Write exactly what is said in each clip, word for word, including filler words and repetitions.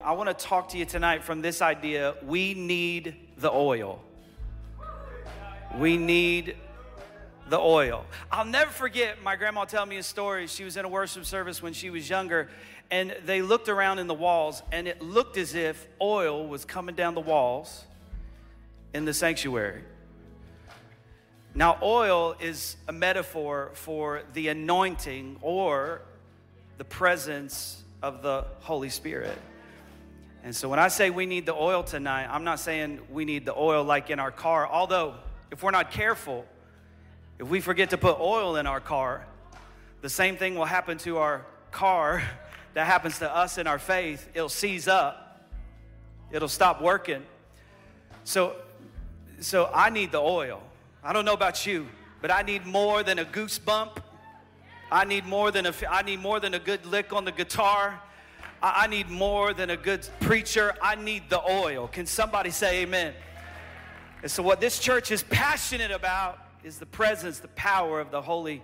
I want to talk to you tonight from this idea. We need the oil. We need the oil. I'll never forget my grandma telling me a story. She was in a worship service when she was younger, and they looked around in the walls, and it looked as if oil was coming down the walls in the sanctuary. Now, oil is a metaphor for the anointing or the presence of the Holy Spirit. And so when I say we need the oil tonight, I'm not saying we need the oil like in our car. Although, if we're not careful, if we forget to put oil in our car, the same thing will happen to our car that happens to us in our faith. It'll seize up. It'll stop working. So, so I need the oil. I don't know about you, but I need more than a goosebump. I need more than a, I need more than a good lick on the guitar. I need more than a good preacher. I need the oil. Can somebody say amen? And so what this church is passionate about is the presence, the power of the Holy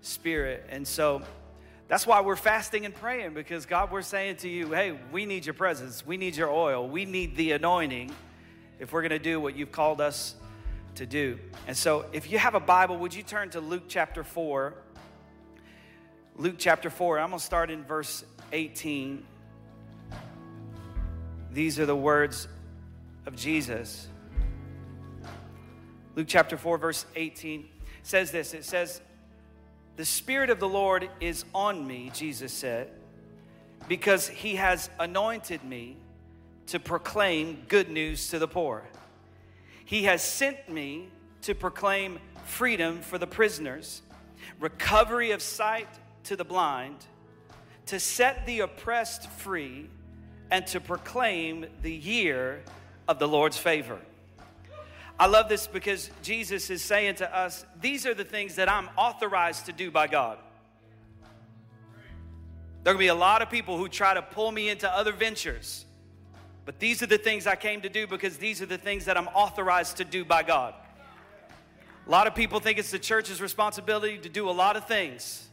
Spirit. And so that's why we're fasting and praying, because God, we're saying to you, hey, we need your presence. We need your oil. We need the anointing if we're going to do what you've called us to do. And so if you have a Bible, would you turn to Luke chapter four? Luke chapter four. I'm going to start in verse eighteen. These are the words of Jesus. Luke chapter four, verse eighteen says this. It says, "The Spirit of the Lord is on me," Jesus said, "because he has anointed me to proclaim good news to the poor. He has sent me to proclaim freedom for the prisoners, recovery of sight to the blind, to set the oppressed free, and to proclaim the year of the Lord's favor." I love this because Jesus is saying to us, these are the things that I'm authorized to do by God. There are going to be a lot of people who try to pull me into other ventures, but these are the things I came to do because these are the things that I'm authorized to do by God. A lot of people think it's the church's responsibility to do a lot of things,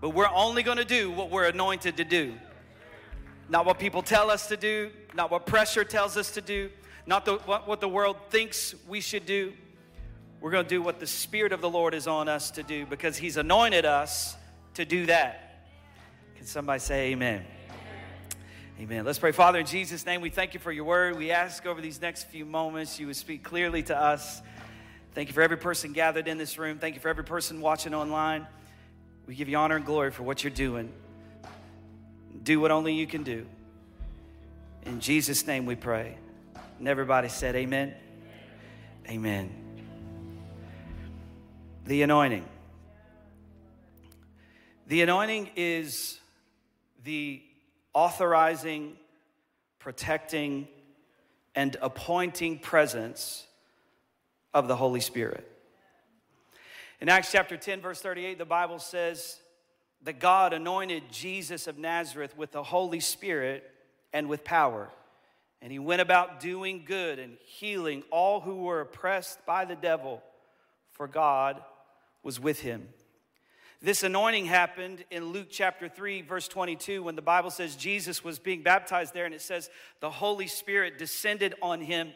but we're only going to do what we're anointed to do. Not what people tell us to do, not what pressure tells us to do, not the, what, what the world thinks we should do. We're going to do what the Spirit of the Lord is on us to do because he's anointed us to do that. Can somebody say amen? Amen. Amen. Let's pray. Father, in Jesus' name, we thank you for your word. We ask over these next few moments you would speak clearly to us. Thank you for every person gathered in this room. Thank you for every person watching online. We give you honor and glory for what you're doing. Do what only you can do. In Jesus' name we pray. And everybody said amen. Amen. The anointing. The anointing is the authorizing, protecting, and appointing presence of the Holy Spirit. In Acts chapter ten, verse thirty-eight, the Bible says that God anointed Jesus of Nazareth with the Holy Spirit and with power. And he went about doing good and healing all who were oppressed by the devil, for God was with him. This anointing happened in Luke chapter three, verse twenty-two, when the Bible says Jesus was being baptized there, and it says the Holy Spirit descended on him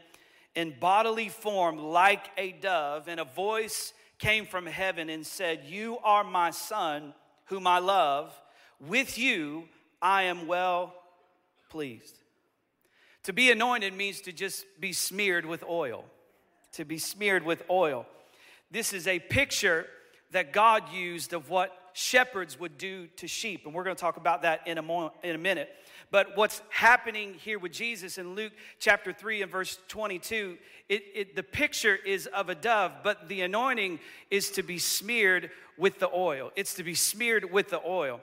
in bodily form like a dove, and a voice came from heaven and said, "You are my son, whom I love. With you I am well pleased." To be anointed means to just be smeared with oil. To be smeared with oil. This is a picture that God used of what shepherds would do to sheep, and we're going to talk about that in a mo- in a minute. But what's happening here with Jesus in Luke chapter three and verse twenty-two, it, it, the picture is of a dove, but the anointing is to be smeared with the oil. It's to be smeared with the oil.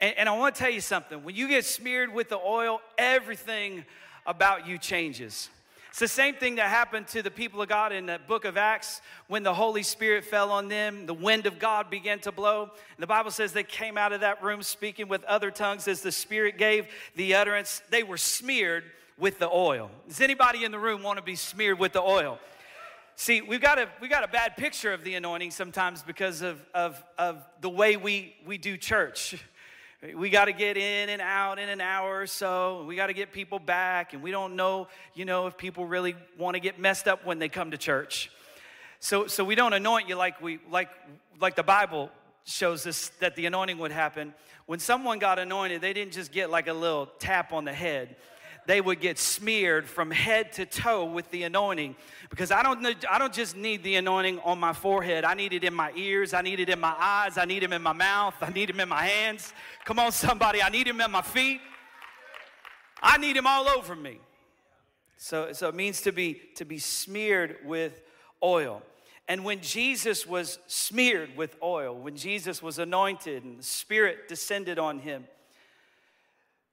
And, and I want to tell you something. When you get smeared with the oil, everything about you changes. It's the same thing that happened to the people of God in the book of Acts when the Holy Spirit fell on them. The wind of God began to blow. And the Bible says they came out of that room speaking with other tongues as the Spirit gave the utterance. They were smeared with the oil. Does anybody in the room want to be smeared with the oil? See, we've got a, we've got a bad picture of the anointing sometimes because of, of, of the way we, we do church. We got to get in and out in an hour or so. We got to get people back. And we don't know, you know, if people really want to get messed up when they come to church. So, so we don't anoint you like we like like the Bible shows us that the anointing would happen. When someone got anointed, they didn't just get like a little tap on the head. They would get smeared from head to toe with the anointing. Because I don't, I don't just need the anointing on my forehead. I need it in my ears. I need it in my eyes. I need it in my mouth. I need it in my hands. Come on, somebody. I need him in my feet. I need him all over me. So, so it means to be, to be smeared with oil. And when Jesus was smeared with oil, when Jesus was anointed and the Spirit descended on him,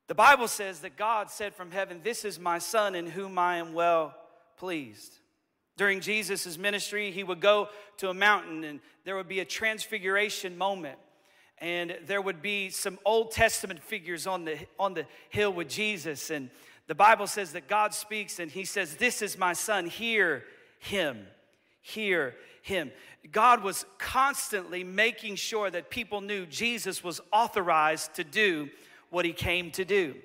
the Bible says that God said from heaven, "This is my son in whom I am well pleased." During Jesus' ministry, he would go to a mountain and there would be a transfiguration moment. And there would be some Old Testament figures on the, on the hill with Jesus. And the Bible says that God speaks and he says, "This is my son, hear him, hear him." God was constantly making sure that people knew Jesus was authorized to do what he came to do.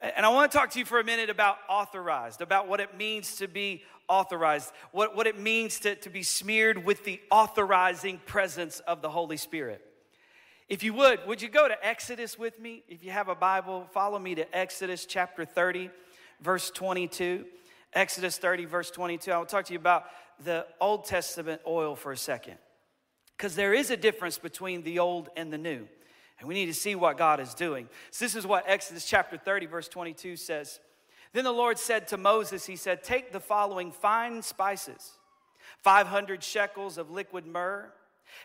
And I want to talk to you for a minute about authorized, about what it means to be authorized, what, what it means to, to be smeared with the authorizing presence of the Holy Spirit. If you would, would you go to Exodus with me? If you have a Bible, follow me to Exodus chapter thirty, verse twenty-two. Exodus thirty, verse twenty-two. I will talk to you about the Old Testament oil for a second, because there is a difference between the old and the new. And we need to see what God is doing. So this is what Exodus chapter thirty, verse twenty-two says. Then the Lord said to Moses, he said, "Take the following fine spices, five hundred shekels of liquid myrrh,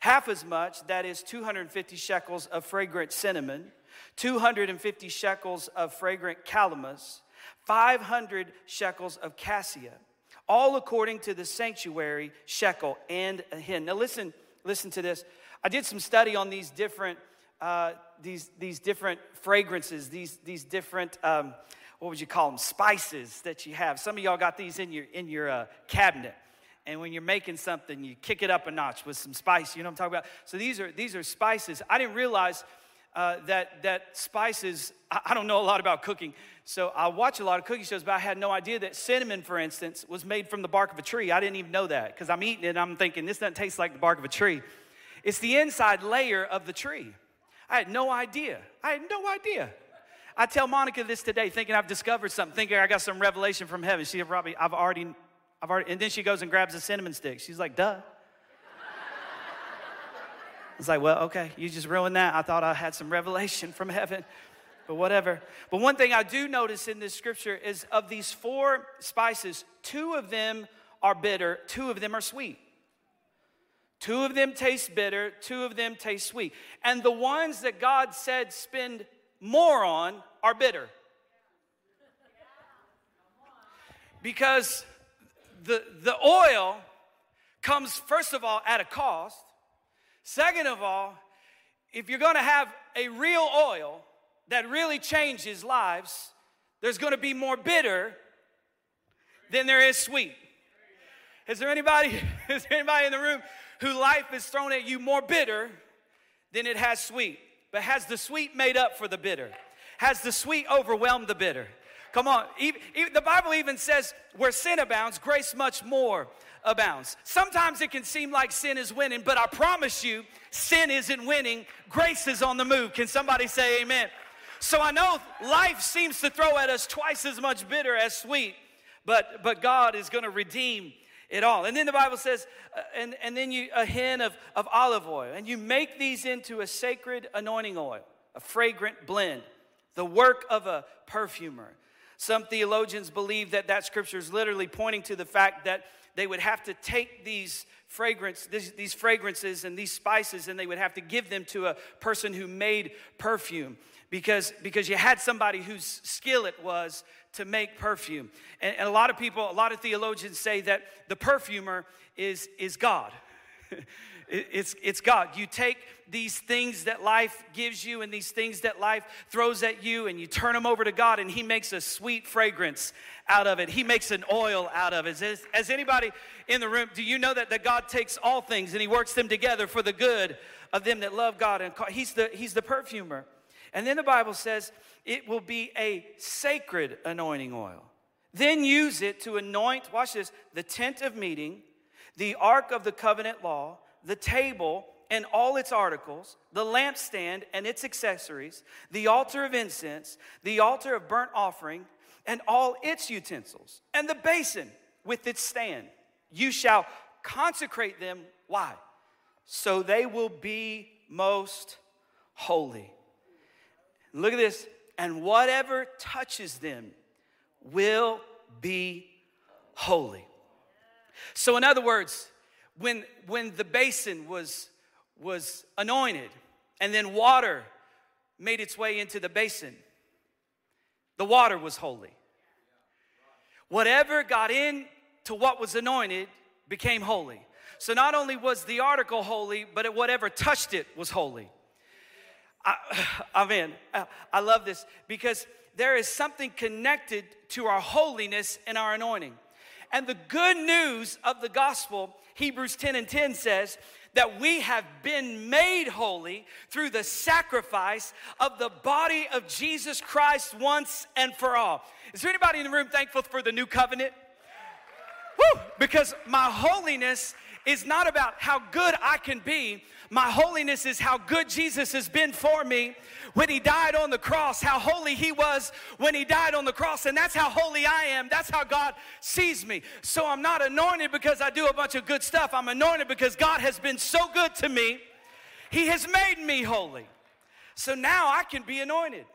half as much, that is two hundred fifty shekels of fragrant cinnamon, two hundred fifty shekels of fragrant calamus, five hundred shekels of cassia, all according to the sanctuary shekel and a hin." Now listen, listen to this. I did some study on these different Uh, these these different fragrances, these these different um, what would you call them? Spices that you have. Some of y'all got these in your in your uh, cabinet, and when you're making something, you kick it up a notch with some spice. You know what I'm talking about? So these are these are spices. I didn't realize uh, that that spices. I, I don't know a lot about cooking, so I watch a lot of cooking shows, but I had no idea that cinnamon, for instance, was made from the bark of a tree. I didn't even know that, because I'm eating it and I'm thinking this doesn't taste like the bark of a tree. It's the inside layer of the tree. I had no idea. I had no idea. I tell Monica this today, thinking I've discovered something, thinking I got some revelation from heaven. She probably, I've already, I've already, and then she goes and grabs a cinnamon stick. She's like, "Duh." It's like, well, okay, you just ruined that. I thought I had some revelation from heaven, but whatever. But one thing I do notice in this scripture is of these four spices, two of them are bitter, two of them are sweet. Two of them taste bitter, two of them taste sweet. And the ones that God said spend more on are bitter. Because the, the oil comes, first of all, at a cost. Second of all, if you're going to have a real oil that really changes lives, there's going to be more bitter than there is sweet. Is there anybody, is there anybody in the room who life is thrown at you more bitter than it has sweet? But has the sweet made up for the bitter? Has the sweet overwhelmed the bitter? Come on. Even, even, the Bible even says where sin abounds, grace much more abounds. Sometimes it can seem like sin is winning, but I promise you, sin isn't winning. Grace is on the move. Can somebody say amen? So I know life seems to throw at us twice as much bitter as sweet, but, but God is going to redeem it all. And then the Bible says, uh, and, and then you a hin of, of olive oil, and you make these into a sacred anointing oil, a fragrant blend, the work of a perfumer. Some theologians believe that that scripture is literally pointing to the fact that they would have to take these fragrance, these, these fragrances and these spices, and they would have to give them to a person who made perfume, because, because you had somebody whose skill it was to make perfume. And, and a lot of people, a lot of theologians say that the perfumer is, is God. It's, it's God. You take these things that life gives you and these things that life throws at you, and you turn them over to God, and he makes a sweet fragrance out of it. He makes an oil out of it. As, as anybody in the room, do you know that, that God takes all things and he works them together for the good of them that love God? And he's the, he's the perfumer. And then the Bible says it will be a sacred anointing oil. Then use it to anoint, watch this, the tent of meeting, the ark of the covenant law, the table and all its articles, the lampstand and its accessories, the altar of incense, the altar of burnt offering, and all its utensils, and the basin with its stand. You shall consecrate them. Why? So they will be most holy. Look at this. And whatever touches them will be holy. So in other words, when, when the basin was, was anointed and then water made its way into the basin, the water was holy. Whatever got in to what was anointed became holy. So not only was the article holy, but whatever touched it was holy. I, I mean, I love this because there is something connected to our holiness and our anointing. And the good news of the gospel, Hebrews ten and ten says that we have been made holy through the sacrifice of the body of Jesus Christ once and for all. Is there anybody in the room thankful for the new covenant? Woo! Because my holiness is not about how good I can be. My holiness is how good Jesus has been for me when he died on the cross, how holy he was when he died on the cross, and that's how holy I am. That's how God sees me. So I'm not anointed because I do a bunch of good stuff. I'm anointed because God has been so good to me. He has made me holy. So now I can be anointed.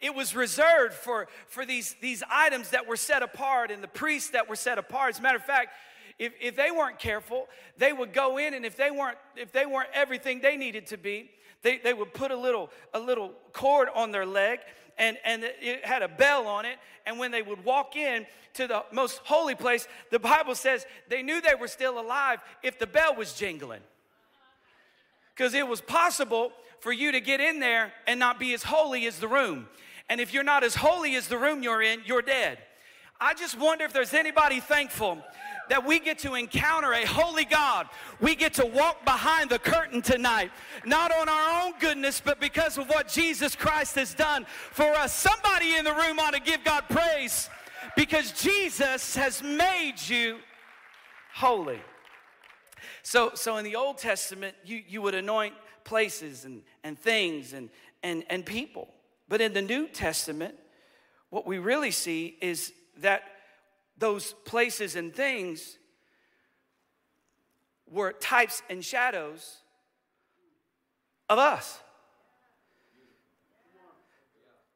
It was reserved for, for these, these items that were set apart and the priests that were set apart. As a matter of fact, If, if they weren't careful, they would go in, and if they weren't, if they weren't everything they needed to be, they, they would put a little, a little cord on their leg, and, and it had a bell on it, and when they would walk in to the most holy place, the Bible says they knew they were still alive if the bell was jingling. Because it was possible for you to get in there and not be as holy as the room. And if you're not as holy as the room you're in, you're dead. I just wonder if there's anybody thankful that we get to encounter a holy God. We get to walk behind the curtain tonight, not on our own goodness, but because of what Jesus Christ has done for us. Somebody in the room ought to give God praise because Jesus has made you holy. So, so in the Old Testament, you, you would anoint places and, and things and, and, and people. But in the New Testament, what we really see is that those places and things were types and shadows of us.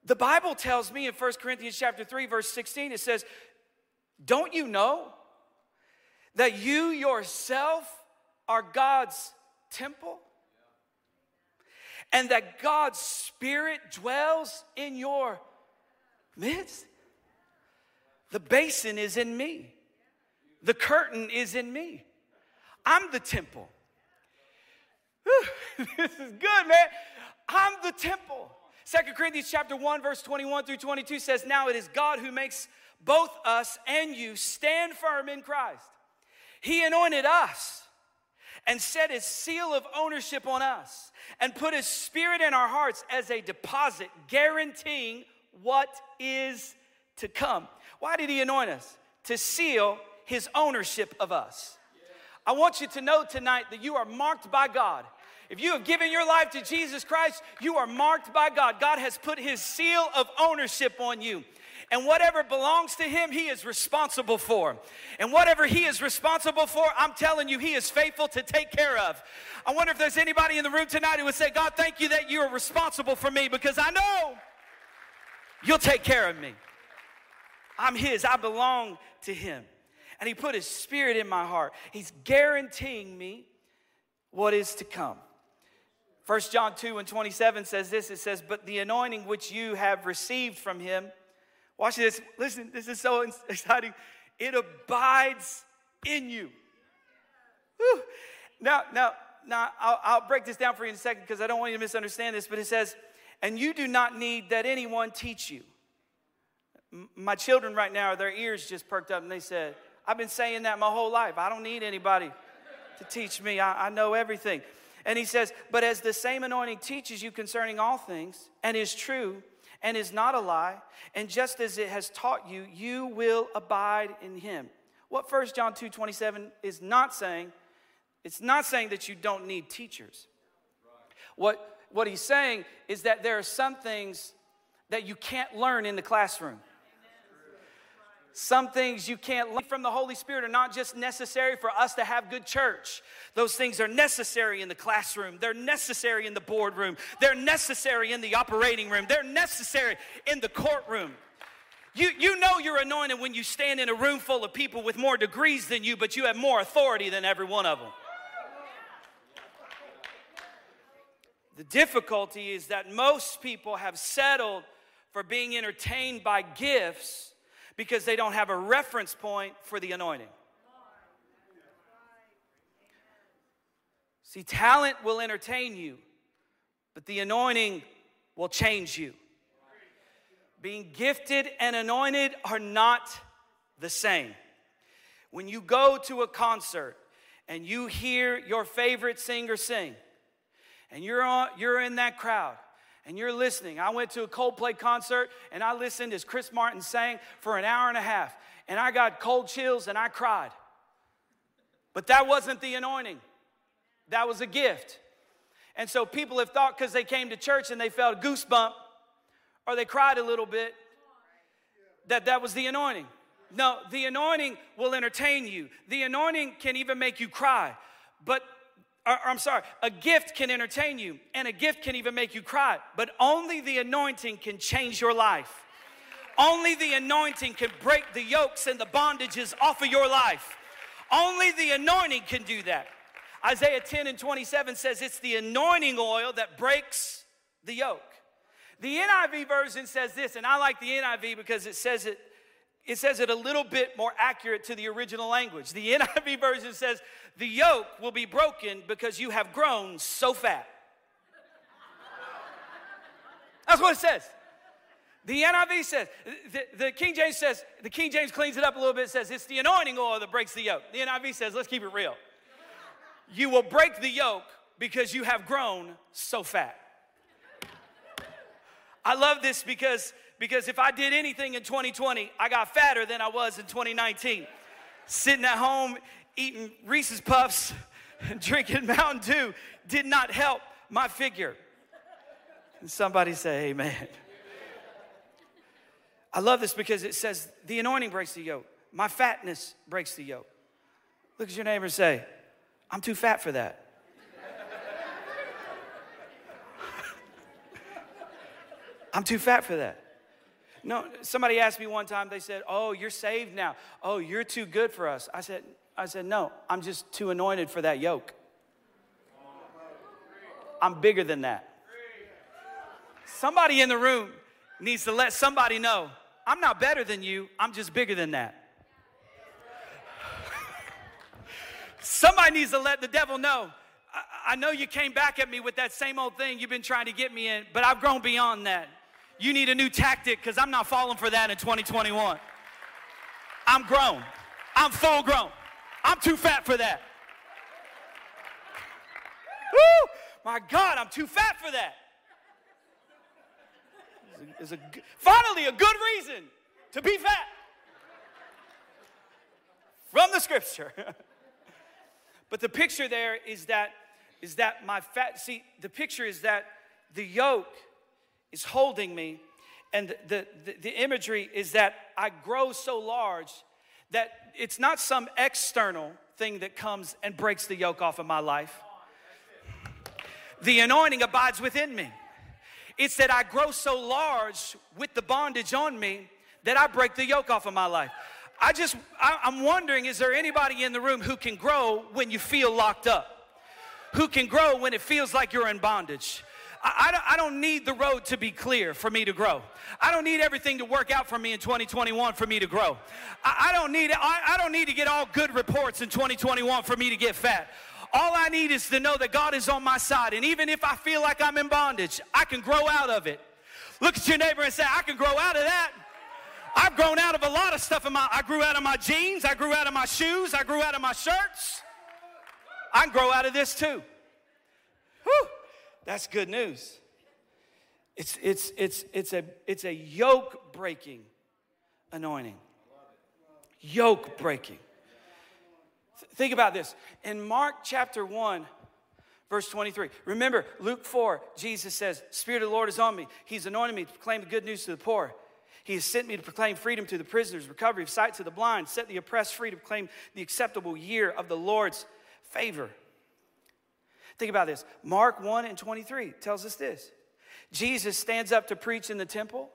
The Bible tells me in First Corinthians chapter three, verse sixteen, it says, "Don't you know that you yourself are God's temple? And that God's Spirit dwells in your midst?" The basin is in me. The curtain is in me. I'm the temple. Whew, this is good, man. I'm the temple. Second Corinthians chapter one, verse twenty-one through twenty-two says, "Now it is God who makes both us and you stand firm in Christ. He anointed us and set his seal of ownership on us and put his Spirit in our hearts as a deposit, guaranteeing what is to come." Why did he anoint us? To seal his ownership of us. I want you to know tonight that you are marked by God. If you have given your life to Jesus Christ, you are marked by God. God has put his seal of ownership on you. And whatever belongs to him, he is responsible for. And whatever he is responsible for, I'm telling you, he is faithful to take care of. I wonder if there's anybody in the room tonight who would say, "God, thank you that you are responsible for me because I know you'll take care of me. I'm his. I belong to him." And he put his Spirit in my heart. He's guaranteeing me what is to come. First John two and twenty-seven says this. It says, "But the anointing which you have received from him," watch this. Listen, this is so exciting. "It abides in you." Whew. Now, now, now I'll, I'll break this down for you in a second because I don't want you to misunderstand this. But it says, "And you do not need that anyone teach you." My children right now, their ears just perked up and they said, "I've been saying that my whole life. I don't need anybody to teach me. I, I know everything." And he says, but as the same anointing teaches you concerning all things, and is true, and is not a lie, and just as it has taught you, you will abide in him. What First John two twenty-seven is not saying, it's not saying that you don't need teachers. What, what he's saying is that there are some things that you can't learn in the classroom. Some things you can't learn from the Holy Spirit are not just necessary for us to have good church. Those things are necessary in the classroom. They're necessary in the boardroom. They're necessary in the operating room. They're necessary in the courtroom. You, you know you're anointed when you stand in a room full of people with more degrees than you, but you have more authority than every one of them. The difficulty is that most people have settled for being entertained by gifts because they don't have a reference point for the anointing. See, talent will entertain you, but the anointing will change you. Being gifted and anointed are not the same. When you go to a concert and you hear your favorite singer sing, and you're on, you're in that crowd, and you're listening. I went to a Coldplay concert, and I listened as Chris Martin sang for an hour and a half. And I got cold chills, and I cried. But that wasn't the anointing. That was a gift. And so people have thought because they came to church and they felt a goosebump, or they cried a little bit, that that was the anointing. No, the anointing will entertain you. The anointing can even make you cry. But I'm sorry, a gift can entertain you, and a gift can even make you cry, but only the anointing can change your life. Only the anointing can break the yokes and the bondages off of your life. Only the anointing can do that. Isaiah ten and twenty-seven says it's the anointing oil that breaks the yoke. The N I V version says this, and I like the N I V because it says it It says it a little bit more accurate to the original language. The N I V version says, the yoke will be broken because you have grown so fat. That's what it says. The N I V says, the, the King James says, the King James cleans it up a little bit. It says, it's the anointing oil that breaks the yoke. The N I V says, let's keep it real. You will break the yoke because you have grown so fat. I love this because... Because if I did anything in twenty twenty, I got fatter than I was in twenty nineteen. Sitting at home, eating Reese's Puffs, and drinking Mountain Dew did not help my figure. And somebody say amen. Amen. I love this because it says, the anointing breaks the yoke. My fatness breaks the yoke. Look at your neighbor and say, I'm too fat for that. I'm too fat for that. No, somebody asked me one time, they said, oh, you're saved now. Oh, you're too good for us. I said, I said, no, I'm just too anointed for that yoke. I'm bigger than that. Somebody in the room needs to let somebody know, I'm not better than you, I'm just bigger than that. Somebody needs to let the devil know, I-, I know you came back at me with that same old thing you've been trying to get me in, but I've grown beyond that. You need a new tactic because I'm not falling for that in twenty twenty-one. I'm grown. I'm full grown. I'm too fat for that. Woo! My God, I'm too fat for that. It's a, it's a, finally, a good reason to be fat. From the scripture. But the picture there is that, is that my fat, see, the picture is that the yoke is holding me, and the, the, the imagery is that I grow so large that it's not some external thing that comes and breaks the yoke off of my life. The anointing abides within me. It's that I grow so large with the bondage on me that I break the yoke off of my life. I just, I, I'm wondering, is there anybody in the room who can grow when you feel locked up? Who can grow when it feels like you're in bondage? I don't need the road to be clear for me to grow. I don't need everything to work out for me in twenty twenty-one for me to grow. I don't need I don't need to get all good reports in twenty twenty-one for me to get fat. All I need is to know that God is on my side. And even if I feel like I'm in bondage, I can grow out of it. Look at your neighbor and say, I can grow out of that. I've grown out of a lot of stuff. In my, I grew out of my jeans. I grew out of my shoes. I grew out of my shirts. I can grow out of this too. Whew, that's good news. It's it's it's it's a it's a yoke breaking anointing. Yoke breaking. Think about this. In Mark chapter one, verse twenty-three. Remember, Luke four, Jesus says, Spirit of the Lord is on me. He's anointed me to proclaim the good news to the poor. He has sent me to proclaim freedom to the prisoners, recovery of sight to the blind, set the oppressed free to proclaim the acceptable year of the Lord's favor. Think about this. Mark one and twenty-three tells us this. Jesus stands up to preach in the temple.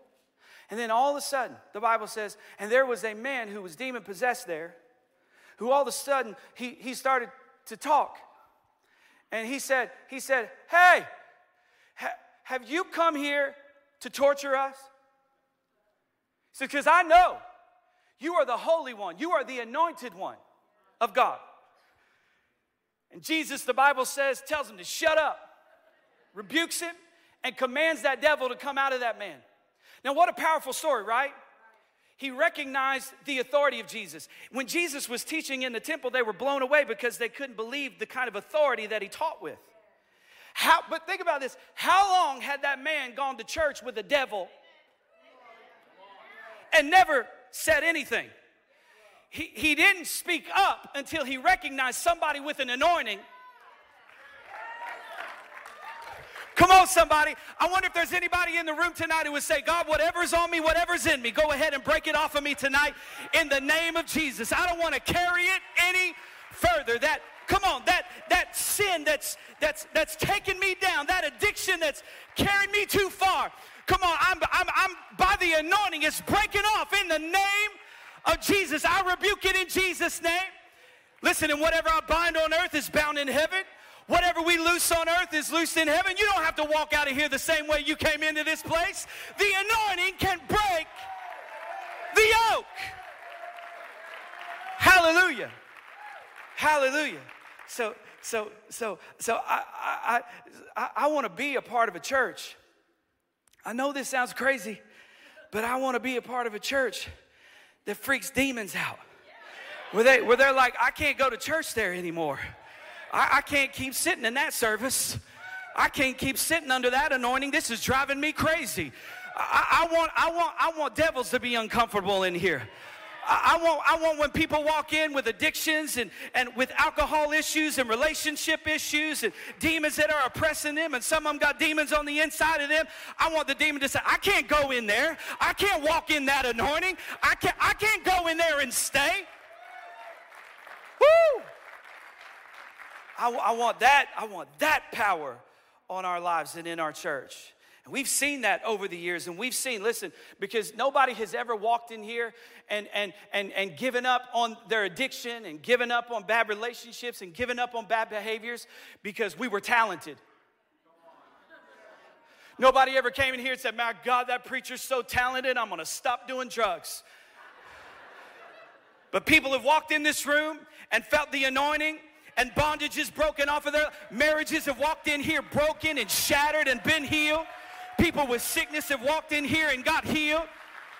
And then all of a sudden, the Bible says, and there was a man who was demon-possessed there, who all of a sudden, he, he started to talk. And he said, he said, hey, ha- have you come here to torture us? He said, because I know you are the Holy One. You are the anointed one of God. And Jesus, the Bible says, tells him to shut up, rebukes him, and commands that devil to come out of that man. Now, what a powerful story, right? He recognized the authority of Jesus. When Jesus was teaching in the temple, they were blown away because they couldn't believe the kind of authority that he taught with. How, but think about this. How long had that man gone to church with the devil and never said anything? He, he didn't speak up until he recognized somebody with an anointing. Come on, somebody. I wonder if there's anybody in the room tonight who would say, God, whatever's on me, whatever's in me, go ahead and break it off of me tonight in the name of Jesus. I don't want to carry it any further. That, come on, that that sin that's that's that's taken me down, that addiction that's carried me too far. Come on, I'm I'm I'm by the anointing, it's breaking off in the name of Jesus. I rebuke it in Jesus' name. Listen, and whatever I bind on earth is bound in heaven. Whatever we loose on earth is loosed in heaven. You don't have to walk out of here the same way you came into this place. The anointing can break the yoke. Hallelujah. Hallelujah. So, so, so, so I, I, I, I want to be a part of a church. I know this sounds crazy, but I want to be a part of a church that freaks demons out. Where they, where they're like, I can't go to church there anymore. I, I can't keep sitting in that service. I can't keep sitting under that anointing. This is driving me crazy. I, I want, I want, I want devils to be uncomfortable in here. I, I want, I want when people walk in with addictions and, and with alcohol issues and relationship issues and demons that are oppressing them, and some of them got demons on the inside of them. I want the demon to say, I can't go in there. I can't walk in that anointing. I can't, I can't go in there and stay. Woo! I, I want that, I want that power on our lives and in our church. And we've seen that over the years, and we've seen, listen, because nobody has ever walked in here and, and, and, and given up on their addiction and given up on bad relationships and given up on bad behaviors because we were talented. Nobody ever came in here and said, my God, that preacher's so talented, I'm gonna stop doing drugs. But people have walked in this room and felt the anointing, and bondage is broken off of their marriages have walked in here broken and shattered and been healed. People with sickness have walked in here and got healed.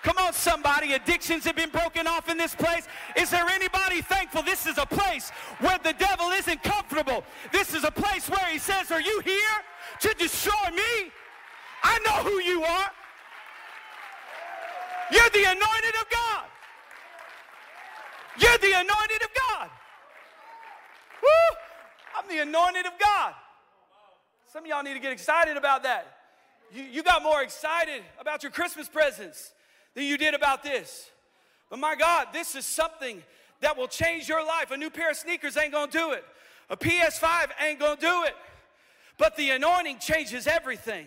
Come on, somebody. Addictions have been broken off in this place. Is there anybody thankful this is a place where the devil isn't comfortable? This is a place where he says, are you here to destroy me? I know who you are. You're the anointed of God. You're the anointed of God. Woo! I'm the anointed of God. Some of y'all need to get excited about that. You, you got more excited about your Christmas presents than you did about this. But my God, this is something that will change your life. A new pair of sneakers ain't gonna do it. A P S five ain't gonna do it. But the anointing changes everything.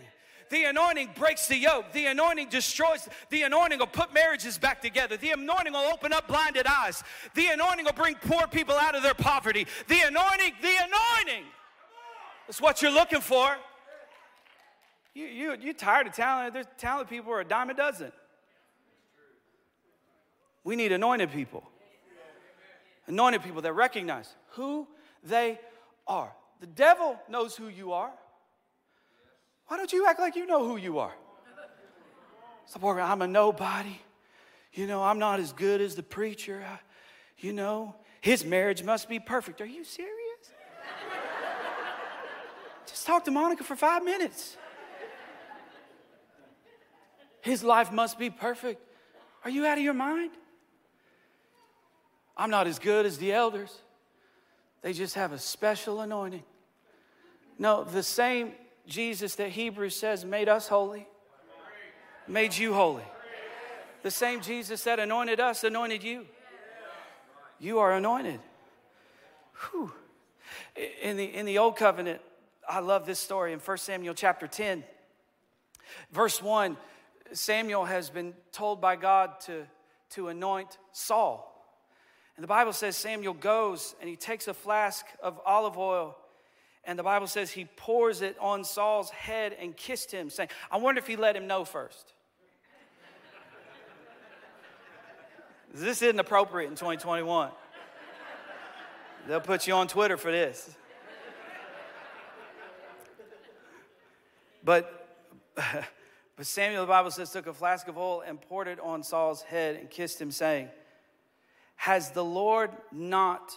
The anointing breaks the yoke. The anointing destroys. The anointing will put marriages back together. The anointing will open up blinded eyes. The anointing will bring poor people out of their poverty. The anointing, the anointing. That's what you're looking for. You, you, you're tired of talent. There's talented people who are a dime a dozen. We need anointed people. Anointed people that recognize who they are. The devil knows who you are. Why don't you act like you know who you are? Stop worrying, I'm a nobody. You know, I'm not as good as the preacher. I, you know, his marriage must be perfect. Are you serious? Just Just talk to Monica for five minutes. His life must be perfect. Are you out of your mind? I'm not as good as the elders. They just have a special anointing. No, the same Jesus that Hebrews says made us holy, made you holy. The same Jesus that anointed us anointed you. You are anointed. Whew. In the, in the Old Covenant, I love this story in First Samuel chapter ten. Verse one, Samuel has been told by God to, to anoint Saul. And the Bible says Samuel goes and he takes a flask of olive oil, and the Bible says he pours it on Saul's head and kissed him, saying, I wonder if he let him know first. This isn't appropriate in twenty twenty-one. They'll put you on Twitter for this. But, but Samuel, the Bible says, took a flask of oil and poured it on Saul's head and kissed him, saying, has the Lord not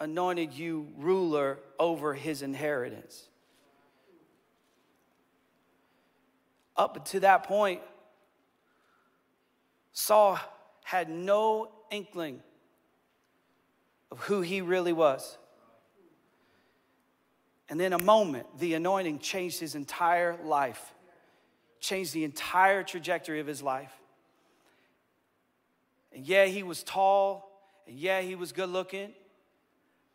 anointed you ruler over his inheritance? Up to that point, Saul had no inkling of who he really was. And in a moment, the anointing changed his entire life, changed the entire trajectory of his life. And yeah, he was tall, and yeah, he was good looking,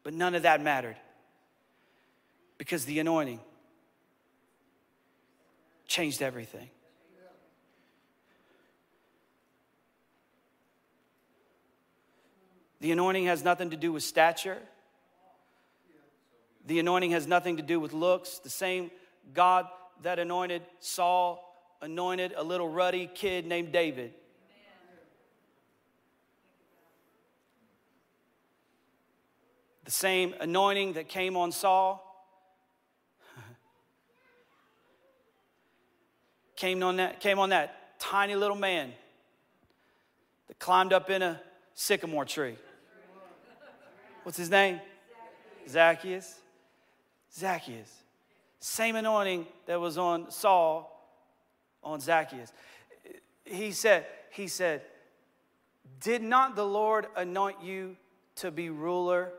but none of that mattered because the anointing changed everything. The anointing has nothing to do with stature. The anointing has nothing to do with looks. The same God that anointed Saul anointed a little ruddy kid named David. The same anointing that came on Saul came on that, came on that tiny little man that climbed up in a sycamore tree. What's his name? Zacchaeus. Zacchaeus. Same anointing that was on Saul, on Zacchaeus. He said, he said, did not the Lord anoint you to be ruler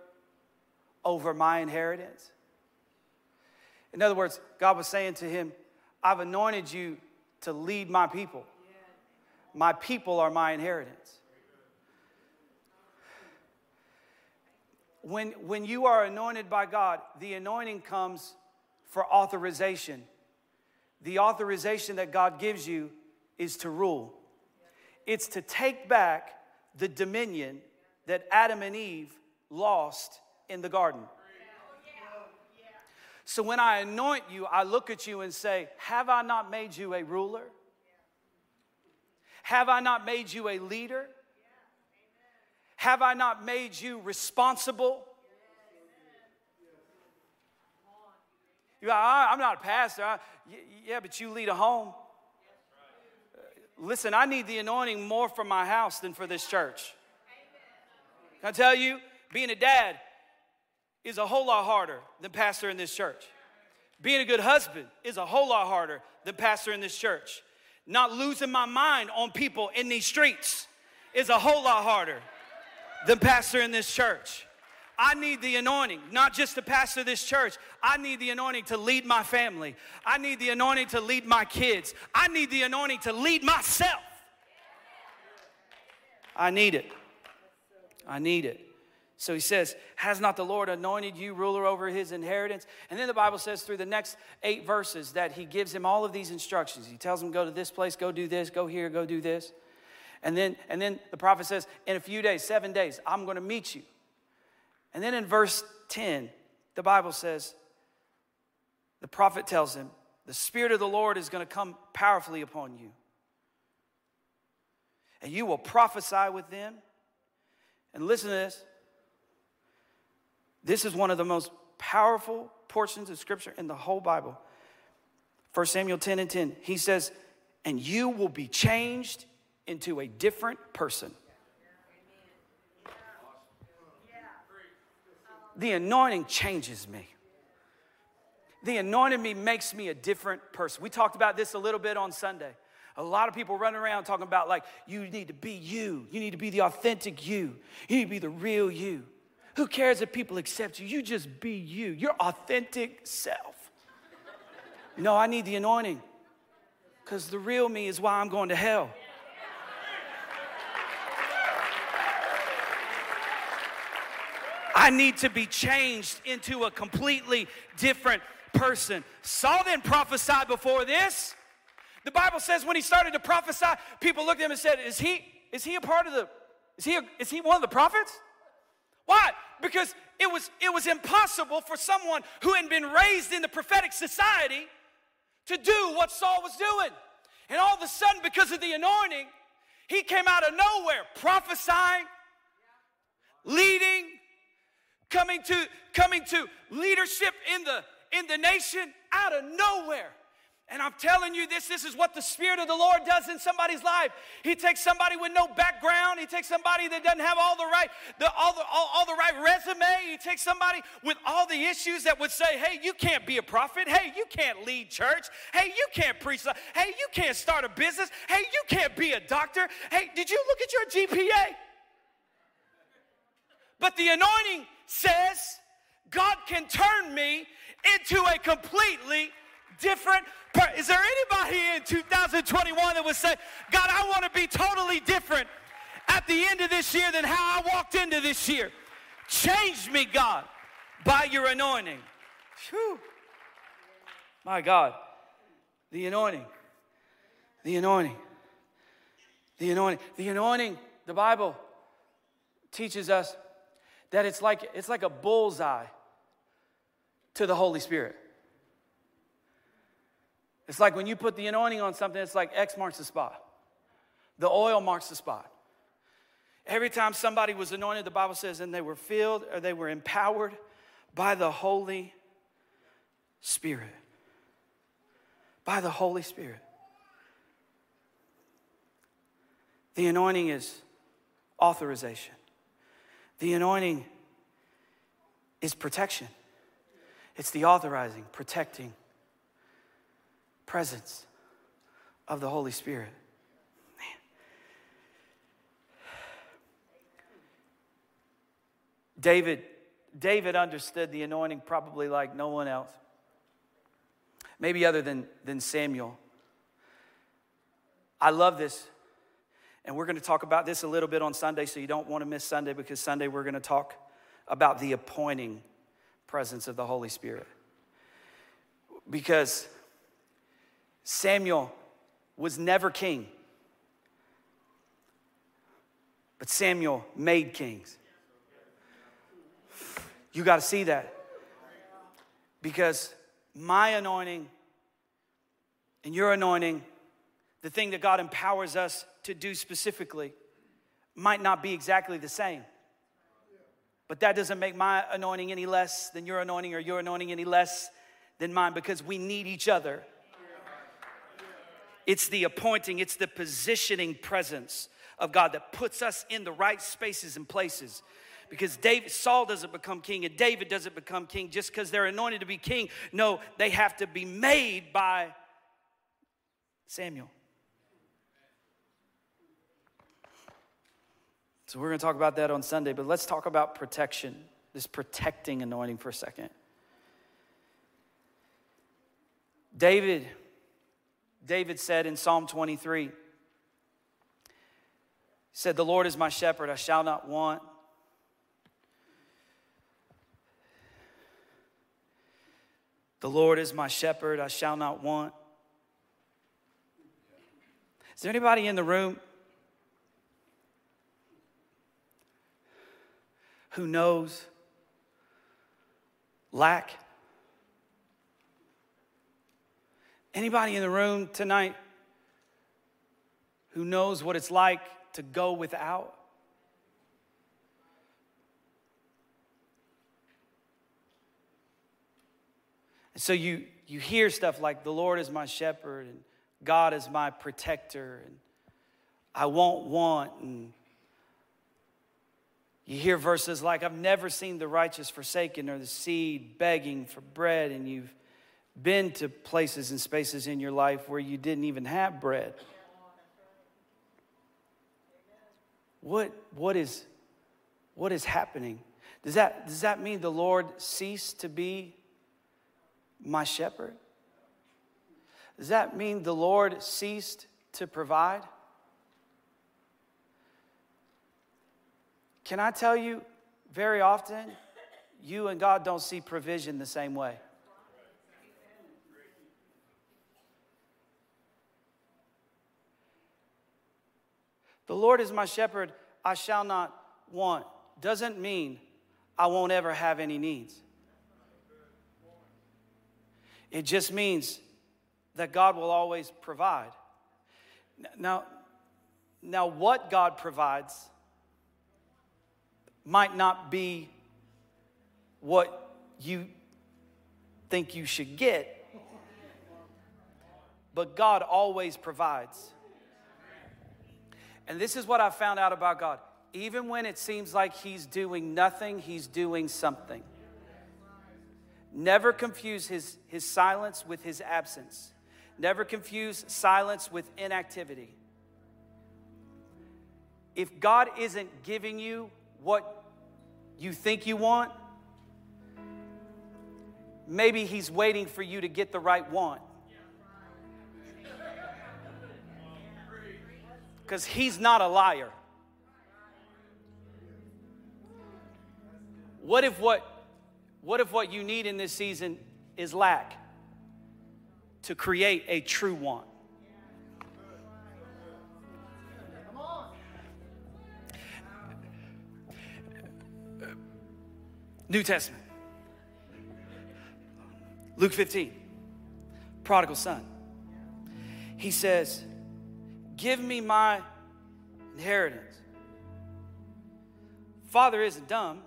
over my inheritance? In other words, God was saying to him, I've anointed you to lead my people. My people are my inheritance. When, when you are anointed by God, the anointing comes for authorization. The authorization that God gives you is to rule. It's to take back the dominion that Adam and Eve lost in the garden. So when I anoint you, I look at you and say, have I not made you a ruler? Have I not made you a leader? Have I not made you responsible? You're like, I'm not a pastor. I, yeah, but you lead a home. Listen, I need the anointing more for my house than for this church. Can I tell you, being a dad is a whole lot harder than pastor in this church. Being a good husband is a whole lot harder than pastor in this church. Not losing my mind on people in these streets is a whole lot harder than pastor in this church. I need the anointing, not just to pastor this church. I need the anointing to lead my family. I need the anointing to lead my kids. I need the anointing to lead myself. I need it. I need it. So he says, has not the Lord anointed you ruler over his inheritance? And then the Bible says through the next eight verses that he gives him all of these instructions. He tells him, go to this place, go do this, go here, go do this. And then, and then the prophet says, in a few days, seven days, I'm going to meet you. And then in verse ten, the Bible says, the prophet tells him, the Spirit of the Lord is going to come powerfully upon you, and you will prophesy with them. And listen to this. This is one of the most powerful portions of Scripture in the whole Bible. First Samuel ten and ten, he says, and you will be changed into a different person. The anointing changes me. The anointing me makes me a different person. We talked about this a little bit on Sunday. A lot of people running around talking about, like, you need to be you. You need to be the authentic you. You need to be the real you. Who cares if people accept you? You just be you, your authentic self. No, I need the anointing because the real me is why I'm going to hell. I need to be changed into a completely different person. Saul then prophesied before this. The Bible says when he started to prophesy, people looked at him and said, is he, is he a part of the, is he, a, is he one of the prophets? Why? Because it was, it was impossible for someone who had been raised in the prophetic society to do what Saul was doing. And all of a sudden, because of the anointing, he came out of nowhere prophesying, leading, coming to, coming to leadership in the, in the nation out of nowhere. And I'm telling you this, this is what the Spirit of the Lord does in somebody's life. He takes somebody with no background. He takes somebody that doesn't have all the right, the, all, the, all, all the right resume. He takes somebody with all the issues that would say, hey, you can't be a prophet. Hey, you can't lead church. Hey, you can't preach. Hey, you can't start a business. Hey, you can't be a doctor. Hey, did you look at your G P A? But the anointing says God can turn me into a completely different person. Is there anybody in two thousand twenty-one that would say, God, I want to be totally different at the end of this year than how I walked into this year? Change me, God, by your anointing. Whew. My God, the anointing, the anointing, the anointing, the anointing. The Bible teaches us that it's like, it's like a bullseye to the Holy Spirit. It's like when you put the anointing on something, it's like X marks the spot. The oil marks the spot. Every time somebody was anointed, the Bible says, and they were filled or they were empowered by the Holy Spirit. By the Holy Spirit. The anointing is authorization. The anointing is protection. It's the authorizing, protecting presence of the Holy Spirit. Man. David, David understood the anointing probably like no one else, maybe other than, than Samuel. I love this, and we're going to talk about this a little bit on Sunday, so you don't want to miss Sunday, because Sunday we're going to talk about the appointing presence of the Holy Spirit. Because Samuel was never king, but Samuel made kings. You got to see that, because my anointing and your anointing, the thing that God empowers us to do specifically, might not be exactly the same. But that doesn't make my anointing any less than your anointing, or your anointing any less than mine, because we need each other. It's the appointing, it's the positioning presence of God that puts us in the right spaces and places. Because David, Saul doesn't become king, and David doesn't become king just because they're anointed to be king. No, they have to be made by Samuel. So we're going to talk about that on Sunday, but let's talk about protection, this protecting anointing for a second. David... David said in Psalm twenty-three, he said, the Lord is my shepherd, I shall not want. The Lord is my shepherd, I shall not want. Is there anybody in the room who knows lack? Anybody in the room tonight who knows what it's like to go without? And so you, you hear stuff like, the Lord is my shepherd, and God is my protector, and I won't want. And you hear verses like, I've never seen the righteous forsaken or the seed begging for bread, and you've been to places and spaces in your life where you didn't even have bread. What, what is, what is happening? Does that, does that mean the Lord ceased to be my shepherd? Does that mean the Lord ceased to provide? Can I tell you, very often, you and God don't see provision the same way. The Lord is my shepherd, I shall not want. Doesn't mean I won't ever have any needs. It just means that God will always provide. Now, now what God provides might not be what you think you should get, but God always provides. And this is what I found out about God. Even when it seems like he's doing nothing, he's doing something. Never confuse his, his silence with his absence. Never confuse silence with inactivity. If God isn't giving you what you think you want, maybe he's waiting for you to get the right want. Because he's not a liar. What if what what if what you need in this season is lack? To create a true want. New Testament. Luke fifteen. Prodigal son. He says, give me my inheritance. Father isn't dumb.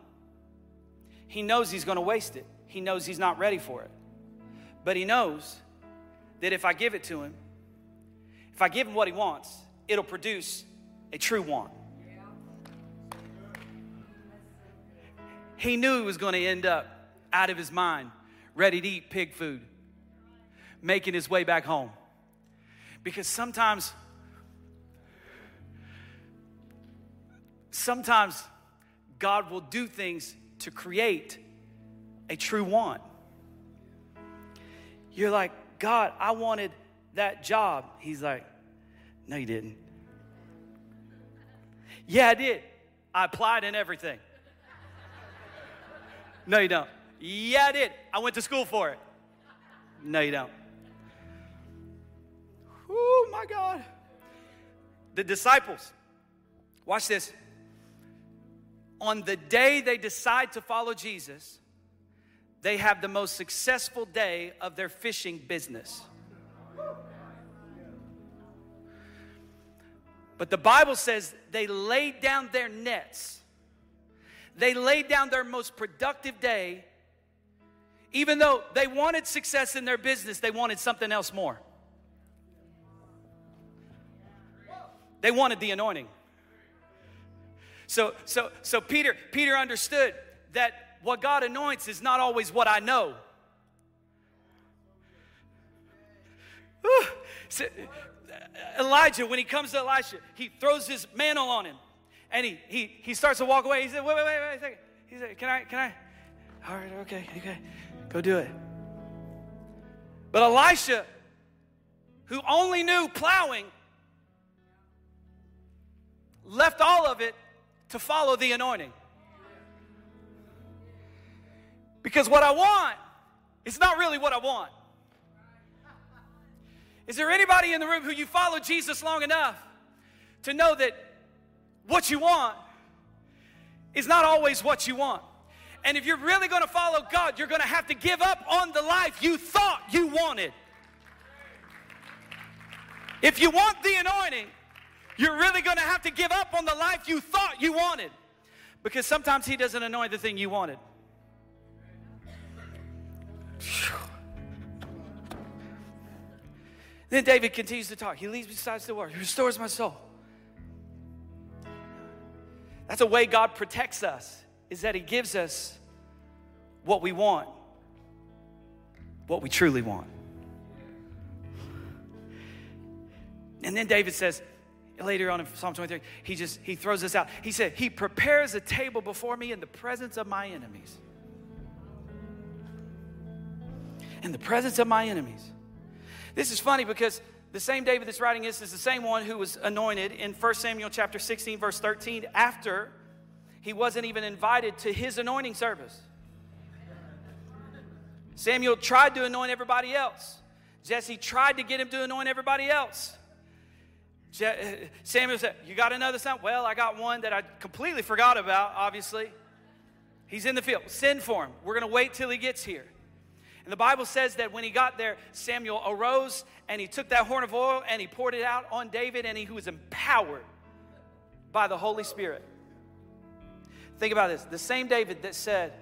He knows he's going to waste it. He knows he's not ready for it. But he knows that if I give it to him, if I give him what he wants, it'll produce a true want. He knew he was going to end up out of his mind, ready to eat pig food, making his way back home. Because sometimes... Sometimes God will do things to create a true want. You're like, God, I wanted that job. He's like, no, you didn't. Yeah, I did. I applied and everything. No, you don't. Yeah, I did. I went to school for it. No, you don't. Oh, my God. The disciples, watch this. On the day they decide to follow Jesus, they have the most successful day of their fishing business. But the Bible says they laid down their nets. They laid down their most productive day. Even though they wanted success in their business, they wanted something else more. They wanted the anointing. So, so, so Peter, Peter understood that what God anoints is not always what I know. So, Elijah, when he comes to Elisha, he throws his mantle on him, and he he he starts to walk away. He said, "Wait, wait, wait, wait a second." He said, "Can I? Can I? All right, okay, okay, go do it." But Elisha, who only knew plowing, left all of it to follow the anointing. Because what I want is not really what I want. Is there anybody in the room who you follow Jesus long enough to know that what you want is not always what you want? And if you're really going to follow God, you're going to have to give up on the life you thought you wanted. If you want the anointing, you're really going to have to give up on the life you thought you wanted. Because sometimes he doesn't anoint the thing you wanted. Then David continues to talk. He leads me beside the water. He restores my soul. That's a way God protects us, is that he gives us what we want. what we truly want. And then David says, later on in Psalm twenty-three, he just, he throws this out. He said, he prepares a table before me in the presence of my enemies. In the presence of my enemies. This is funny because the same David that's writing this is the same one who was anointed in First Samuel chapter sixteen, verse thirteen, after he wasn't even invited to his anointing service. Samuel tried to anoint everybody else. Jesse tried to get him to anoint everybody else. Je- Samuel said, you got another son? Well, I got one that I completely forgot about, obviously. He's in the field. Send for him. We're going to wait till he gets here. And the Bible says that when he got there, Samuel arose and he took that horn of oil and he poured it out on David, and he was empowered by the Holy Spirit. Think about this. The same David that said,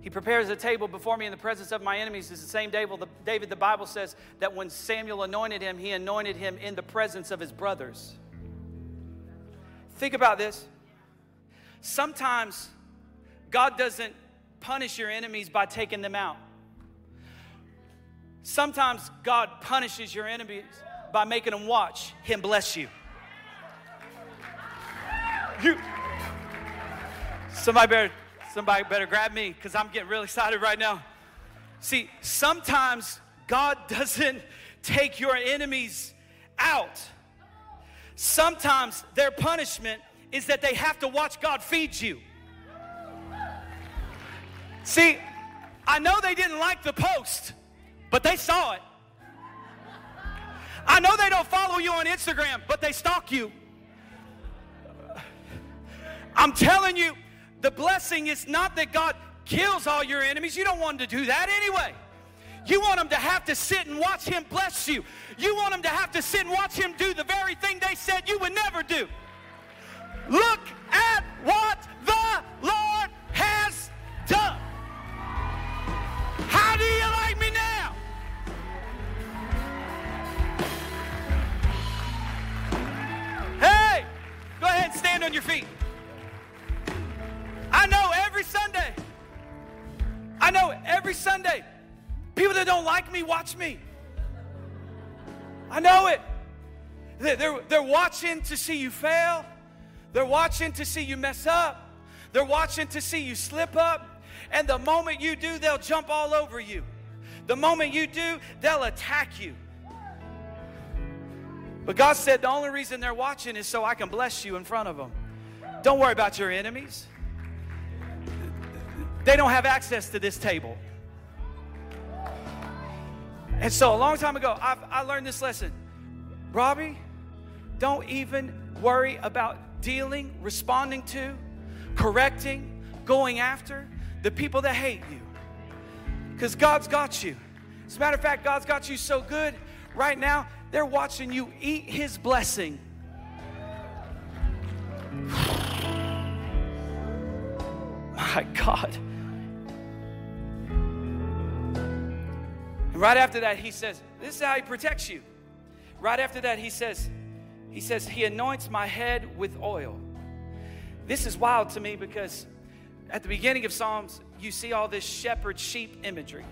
he prepares a table before me in the presence of my enemies, is the same David, the, David, the Bible says that when Samuel anointed him, he anointed him in the presence of his brothers. Think about this. Sometimes God doesn't punish your enemies by taking them out. Sometimes God punishes your enemies by making them watch him bless you. You. Somebody better, somebody better grab me, because I'm getting real excited right now. See, sometimes God doesn't take your enemies out. Sometimes their punishment is that they have to watch God feed you. See, I know they didn't like the post, but they saw it. I know they don't follow you on Instagram, but they stalk you. I'm telling you, the blessing is not that God kills all your enemies. You don't want him to do that anyway. You want them to have to sit and watch him bless you. You want them to have to sit and watch him do the very thing they said you would never do. Look at what the Lord has done. How do you like me now? Hey, go ahead and stand on your feet. I know every Sunday, I know every Sunday, people that don't like me watch me. I know it. They're, they're watching to see you fail. They're watching to see you mess up. They're watching to see you slip up. And the moment you do, they'll jump all over you. The moment you do, they'll attack you. But God said the only reason they're watching is so I can bless you in front of them. Don't worry about your enemies. They don't have access to this table. And so a long time ago, I've, I learned this lesson. Robbie, don't even worry about dealing, responding to, correcting, going after the people that hate you. Because God's got you. As a matter of fact, God's got you so good, right now, they're watching you eat his blessing. My God. And right after that, he says, this is how he protects you. Right after that, he says, he says, he anoints my head with oil. This is wild to me because at the beginning of Psalms, you see all this shepherd-sheep imagery.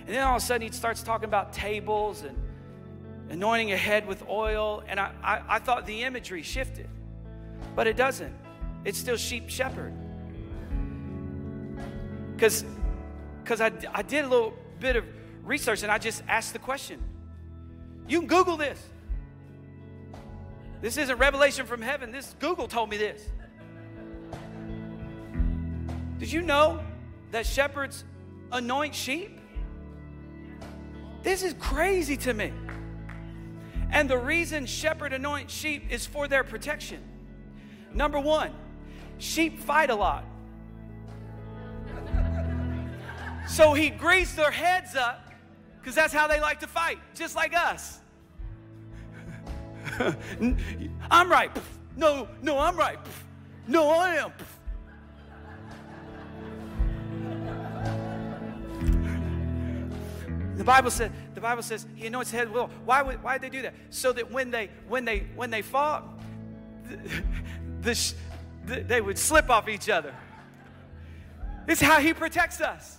And then all of a sudden, he starts talking about tables and anointing a head with oil. And I, I, I thought the imagery shifted, but it doesn't. It's still sheep-shepherd. Because because I, I did a little bit of research, and I just asked the question. You can Google this. This isn't revelation from heaven. This Google told me this. Did you know that shepherds anoint sheep? This is crazy to me. And the reason shepherd anoints sheep is for their protection. Number one, sheep fight a lot. So he greased their heads up because that's how they like to fight, just like us. I'm right. No, no, I'm right. No, I am. The Bible says, the Bible says he anoints the head with oil. Why would why did they do that? So that when they when they when they fought, the, the, the, they would slip off each other. This is how he protects us.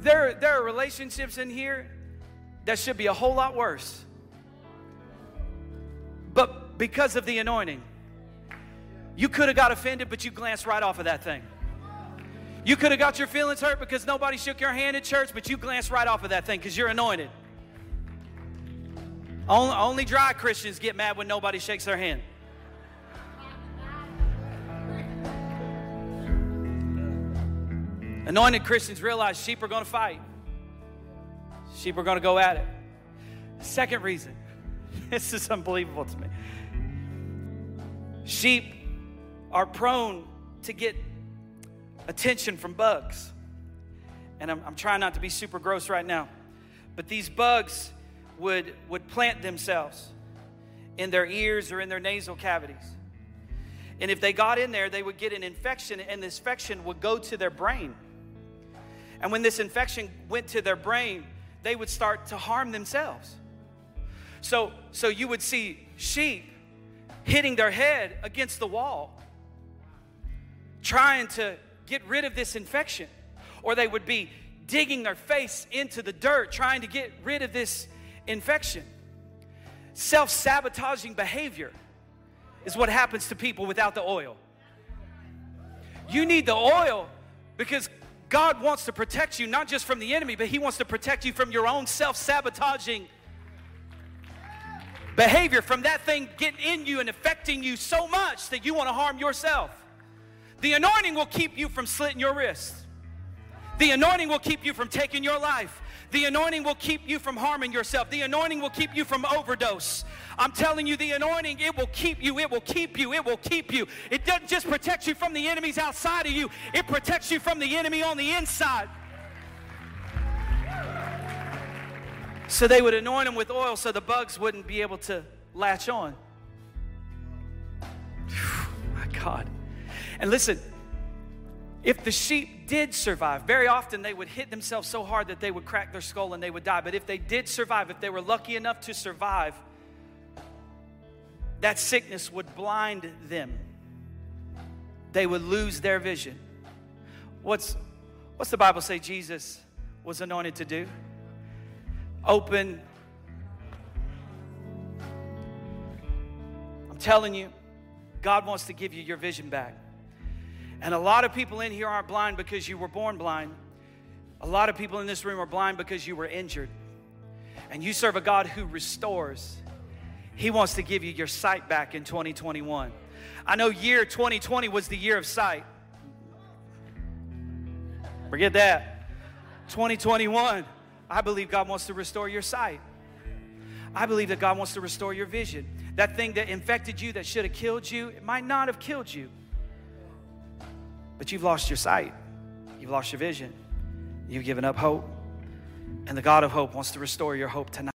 There, there are relationships in here that should be a whole lot worse. But because of the anointing, you could have got offended, but you glanced right off of that thing. You could have got your feelings hurt because nobody shook your hand at church, but you glanced right off of that thing because you're anointed. Only, only dry Christians get mad when nobody shakes their hand. Anointed Christians realize sheep are going to fight. Sheep are going to go at it. Second reason. This is unbelievable to me. Sheep are prone to get attention from bugs. And I'm, I'm trying not to be super gross right now. But these bugs would, would plant themselves in their ears or in their nasal cavities. And if they got in there, they would get an infection, and this infection would go to their brain. And when this infection went to their brain, they would start to harm themselves. So, so you would see sheep hitting their head against the wall, trying to get rid of this infection. Or they would be digging their face into the dirt, trying to get rid of this infection. Self-sabotaging behavior is what happens to people without the oil. You need the oil because God wants to protect you, not just from the enemy, but He wants to protect you from your own self-sabotaging behavior, from that thing getting in you and affecting you so much that you want to harm yourself. The anointing will keep you from slitting your wrists. The anointing will keep you from taking your life. The anointing will keep you from harming yourself. The anointing will keep you from overdose. I'm telling you, the anointing, it will keep you, it will keep you, it will keep you. It doesn't just protect you from the enemies outside of you. It protects you from the enemy on the inside. So they would anoint them with oil so the bugs wouldn't be able to latch on. Whew, my God. And listen, if the sheep did survive, very often they would hit themselves so hard that they would crack their skull and they would die. But if they did survive, if they were lucky enough to survive, that sickness would blind them. They would lose their vision. What's, what's the Bible say Jesus was anointed to do? Open. I'm telling you, God wants to give you your vision back. And a lot of people in here aren't blind because you were born blind. A lot of people in this room are blind because you were injured. And you serve a God who restores. He wants to give you your sight back in twenty twenty-one. I know year twenty twenty was the year of sight. Forget that. twenty twenty-one, I believe God wants to restore your sight. I believe that God wants to restore your vision. That thing that infected you, that should have killed you, it might not have killed you. But you've lost your sight. You've lost your vision. You've given up hope. And the God of hope wants to restore your hope tonight.